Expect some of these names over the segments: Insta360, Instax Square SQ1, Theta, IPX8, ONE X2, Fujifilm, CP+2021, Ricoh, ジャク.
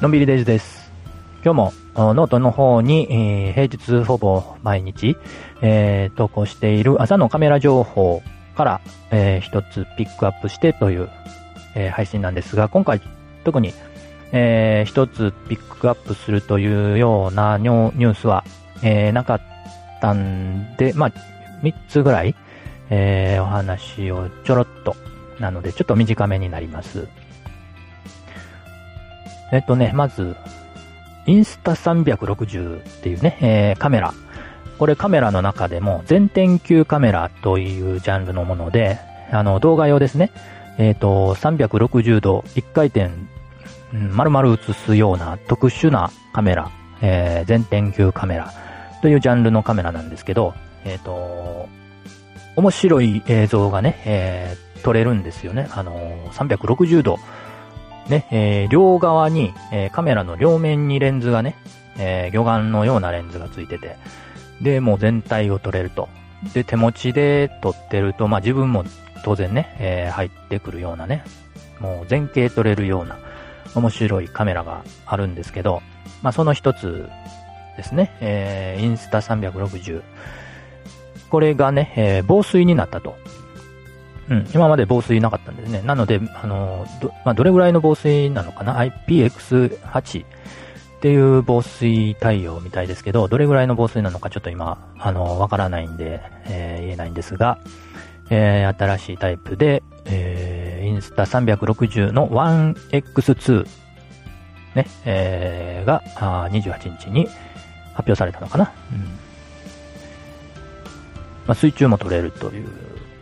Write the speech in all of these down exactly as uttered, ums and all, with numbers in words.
のんびりデイズです。今日もノートの方に、えー、平日ほぼ毎日、えー、投稿している朝のカメラ情報から、えー、一つピックアップしてという、えー、配信なんですが、今回特に、えー、一つピックアップするというようなニュースは、えー、なかったんで、まあ、みっつぐらい、えー、お話をちょろっとなのでちょっと短めになります。えっとね、まずインスタさんびゃくろくじゅうっていうね、えー、カメラ、これカメラの中でも全天球カメラというジャンルのもので、あの動画用ですね、えっとさんびゃくろくじゅうどいっかい転、うん、丸々映すような特殊なカメラ、えー、全天球カメラというジャンルのカメラなんですけど、えっと面白い映像がね、えー、撮れるんですよね。あのー、さんびゃくろくじゅうど、ね、えー、両側に、えー、カメラの両面にレンズがね、えー、魚眼のようなレンズがついてて、で、もう全体を撮れると。で、手持ちで撮ってると、まあ自分も当然ね、えー、入ってくるようなね、もう全景撮れるような面白いカメラがあるんですけど、まあその一つですね、えー、インスタさんびゃくろくじゅう。これがね、えー、防水になったと。うん、今まで防水なかったんですね。なので、あの、ど、まあ、どれぐらいの防水なのかな ?アイピーエックスエイト っていう防水対応みたいですけど、どれぐらいの防水なのかちょっと今、あの、わからないんで、えー、言えないんですが、えー、新しいタイプで、えー、インスタさんびゃくろくじゅうの ワンエックスツー、ね、えー、が、あー、にじゅうはちにちに発表されたのかな。うん、まあ、水中も撮れるという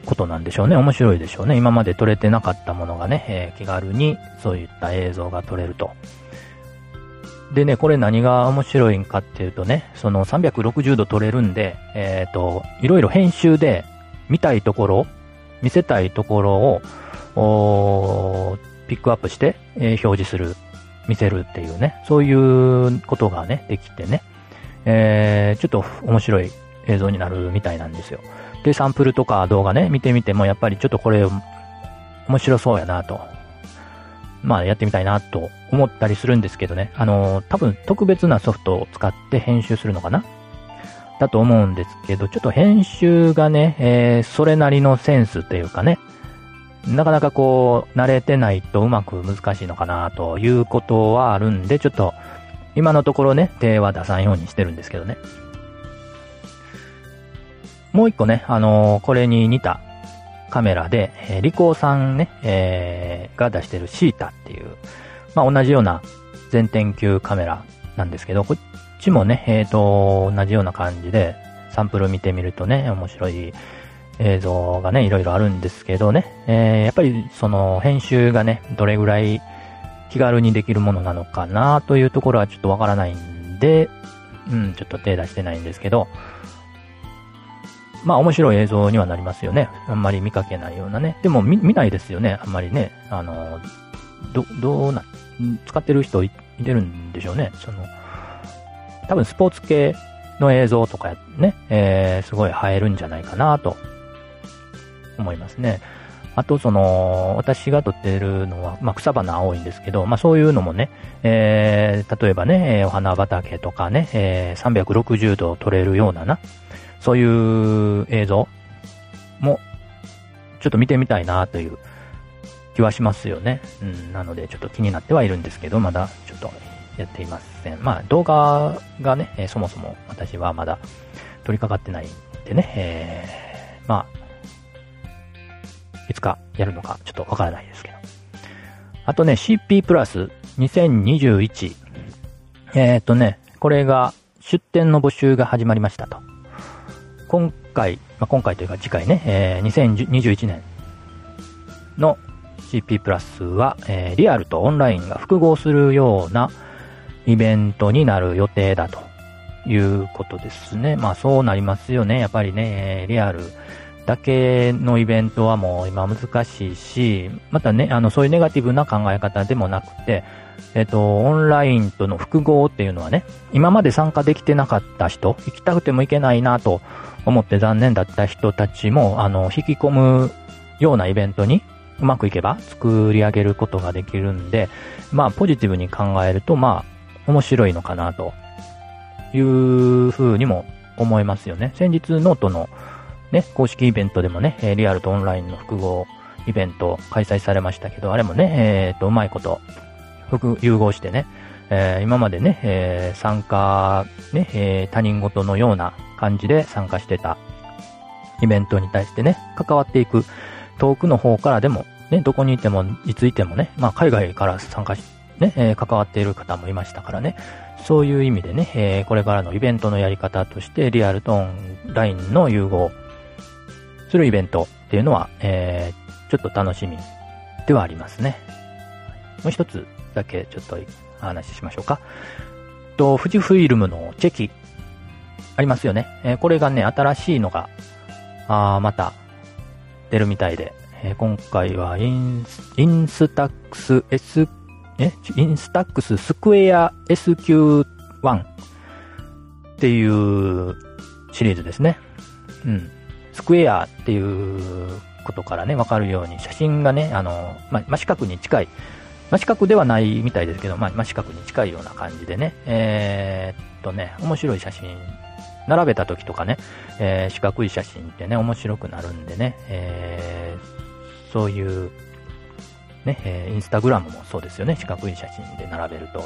ことなんでしょうね。面白いでしょうね。今まで撮れてなかったものがね、えー、気軽にそういった映像が撮れると。でね、これ何が面白いんかっていうとね、そのさんびゃくろくじゅうど撮れるんで、えっと、いろいろ編集で見たいところ、見せたいところをピックアップして、えー、表示する、見せるっていうね、そういうことがね、できてね、えー、ちょっと面白い映像になるみたいなんですよ。で、サンプルとか動画ね、見てみてもやっぱりちょっとこれ面白そうやなと、まあやってみたいなと思ったりするんですけどね、あのー、多分特別なソフトを使って編集するのかなだと思うんですけど、ちょっと編集がね、えー、それなりのセンスっていうかね、なかなかこう慣れてないとうまく難しいのかなということはあるんで、ちょっと今のところね、手は出さんようにしてるんですけどね。もう一個ね、あのー、これに似たカメラで、えー、リコーさんね、えー、が出してるシータっていう、まあ、同じような全天球カメラなんですけど、こっちもね、えーと、同じような感じで、サンプル見てみるとね、面白い映像がね、いろいろあるんですけどね、えー、やっぱりその編集がね、どれぐらい気軽にできるものなのかなというところはちょっとわからないんで、うん、ちょっと手出してないんですけど、まあ面白い映像にはなりますよね。あんまり見かけないようなね。でも 見, 見ないですよね。あんまりね。あの、ど、どうな、使ってる人 い, いてるんでしょうね。その、多分スポーツ系の映像とかね、えー、すごい映えるんじゃないかなと思いますね。あとその、私が撮ってるのは、まあ草花多いんですけど、まあそういうのもね、えー、例えばね、お花畑とかね、えー、さんびゃくろくじゅうど撮れるようなな、そういう映像もちょっと見てみたいなという気はしますよね。うん、なのでちょっと気になってはいるんですけど、まだちょっとやっていません。まあ動画がね、えー、そもそも私はまだ取り掛かってないんでね、えー、まあいつかやるのかちょっとわからないですけど。あとね、 シーピープラスにせんにじゅういち、 えーっとね、これが出展の募集が始まりましたと。今回、まあ、今回というか次回ね、えー、にせんにじゅういちねんの シーピー プラスは、えー、リアルとオンラインが複合するようなイベントになる予定だということですね。まあそうなりますよね。やっぱりね、リアルだけのイベントはもう今難しいし、またね、あのそういうネガティブな考え方でもなくて、えっと、オンラインとの複合っていうのはね、今まで参加できてなかった人、行きたくても行けないなと思って残念だった人たちも、あの、引き込むようなイベントにうまくいけば作り上げることができるんで、まあポジティブに考えるとまあ面白いのかなというふうにも思いますよね。先日ノートのね、公式イベントでもね、リアルとオンラインの複合イベント開催されましたけど、あれもね、えーと、うまいこと融合してね、えー、今までね、えー、参加、ね、えー、他人事のような感じで参加してたイベントに対してね、関わっていく遠くの方からでも、ね、どこにいても、いついてもね、まあ海外から参加し、ね、えー、関わっている方もいましたからね、そういう意味でね、えー、これからのイベントのやり方として、リアルとオンラインの融合するイベントっていうのは、えー、ちょっと楽しみではありますね。もう一つだけちょっと話しましょうか。と、富士フイルムのチェキありますよね。えー、これがね、新しいのが、あまた出るみたいで、えー、今回はインス、インスタックス S、えインスタックススクエア エスキューワン っていうシリーズですね。うん。スクエアっていうことからね、わかるように写真がね、あの、まあ、真四角に近い、真四角ではないみたいですけど、まあ、真四角に近いような感じでね、えー、っとね、面白い写真、並べた時とかね、えー、四角い写真ってね、面白くなるんでね、えー、そういう、ね、えー、インスタグラムもそうですよね、四角い写真で並べると、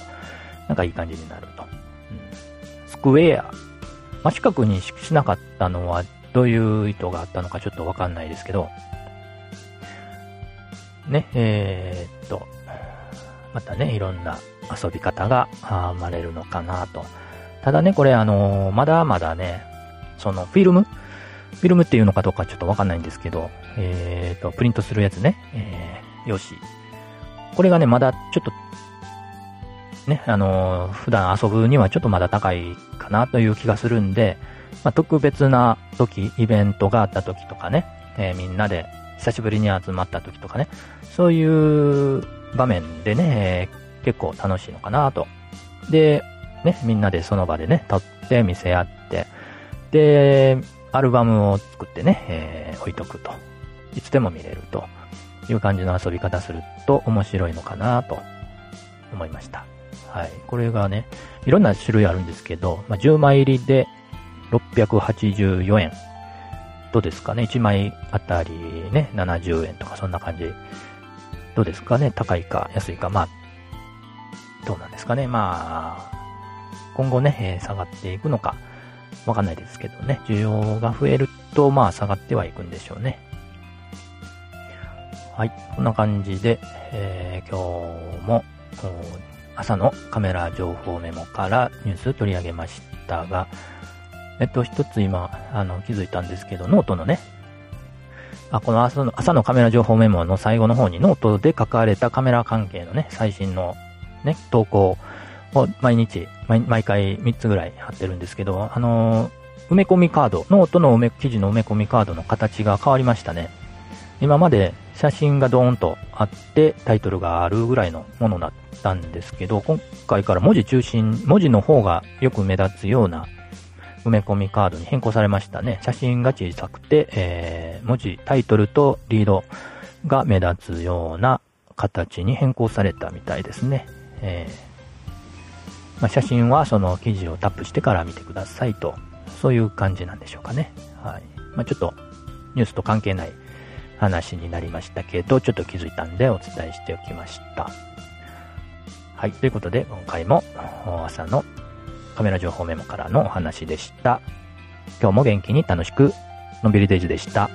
なんかいい感じになると。うん、スクエア、真四角にしなかったのは、どういう意図があったのかちょっとわかんないですけど、ね、えー、っと、またね、いろんな遊び方が生まれるのかなと。ただね、これあのー、まだまだね、そのフィルム、フィルムっていうのかどうかちょっとわかんないんですけど、えー、っと、プリントするやつね、えー、用紙。これがね、まだちょっと、ね、あのー、普段遊ぶにはちょっとまだ高いかなという気がするんで、まあ、特別な時、イベントがあった時とかね、えー、みんなで久しぶりに集まった時とかね、そういう場面でね、えー、結構楽しいのかなと。で、ね、みんなでその場でね、撮って見せ合って、で、アルバムを作ってね、えー、置いとくと。いつでも見れるという感じの遊び方すると面白いのかなと思いました。はい。これがね、いろんな種類あるんですけど、まあ、じゅうまい入りで、ろっぴゃくはちじゅうよえんどうですかね。いちまいあたりね、ななじゅうえんとかそんな感じ。どうですかね。高いか安いか、まあ、どうなんですかね。まあ、今後ね、下がっていくのか、わかんないですけどね。需要が増えると、まあ、下がってはいくんでしょうね。はい。こんな感じで、えー、今日も、朝のカメラ情報メモからニュース取り上げましたが、えっと、一つ今、あの、気づいたんですけど、ノートのね、あ、この朝の、朝のカメラ情報メモの最後の方に、ノートで書かれたカメラ関係のね、最新のね、投稿を毎日、毎、毎回みっつぐらい貼ってるんですけど、あのー、埋め込みカード、ノートの埋め、記事の埋め込みカードの形が変わりましたね。今まで写真がドーンとあって、タイトルがあるぐらいのものだったんですけど、今回から文字中心、文字の方がよく目立つような、埋め込みカードに変更されましたね。写真が小さくて、えー、文字、タイトルとリードが目立つような形に変更されたみたいですね。えーまあ、写真はその記事をタップしてから見てくださいと、そういう感じなんでしょうかね。はい。まあ、ちょっとニュースと関係ない話になりましたけど、ちょっと気づいたんでお伝えしておきました。はい。ということで、今回も朝のカメラ情報メモからのお話でした。今日も元気に楽しくのんびりデイズでした。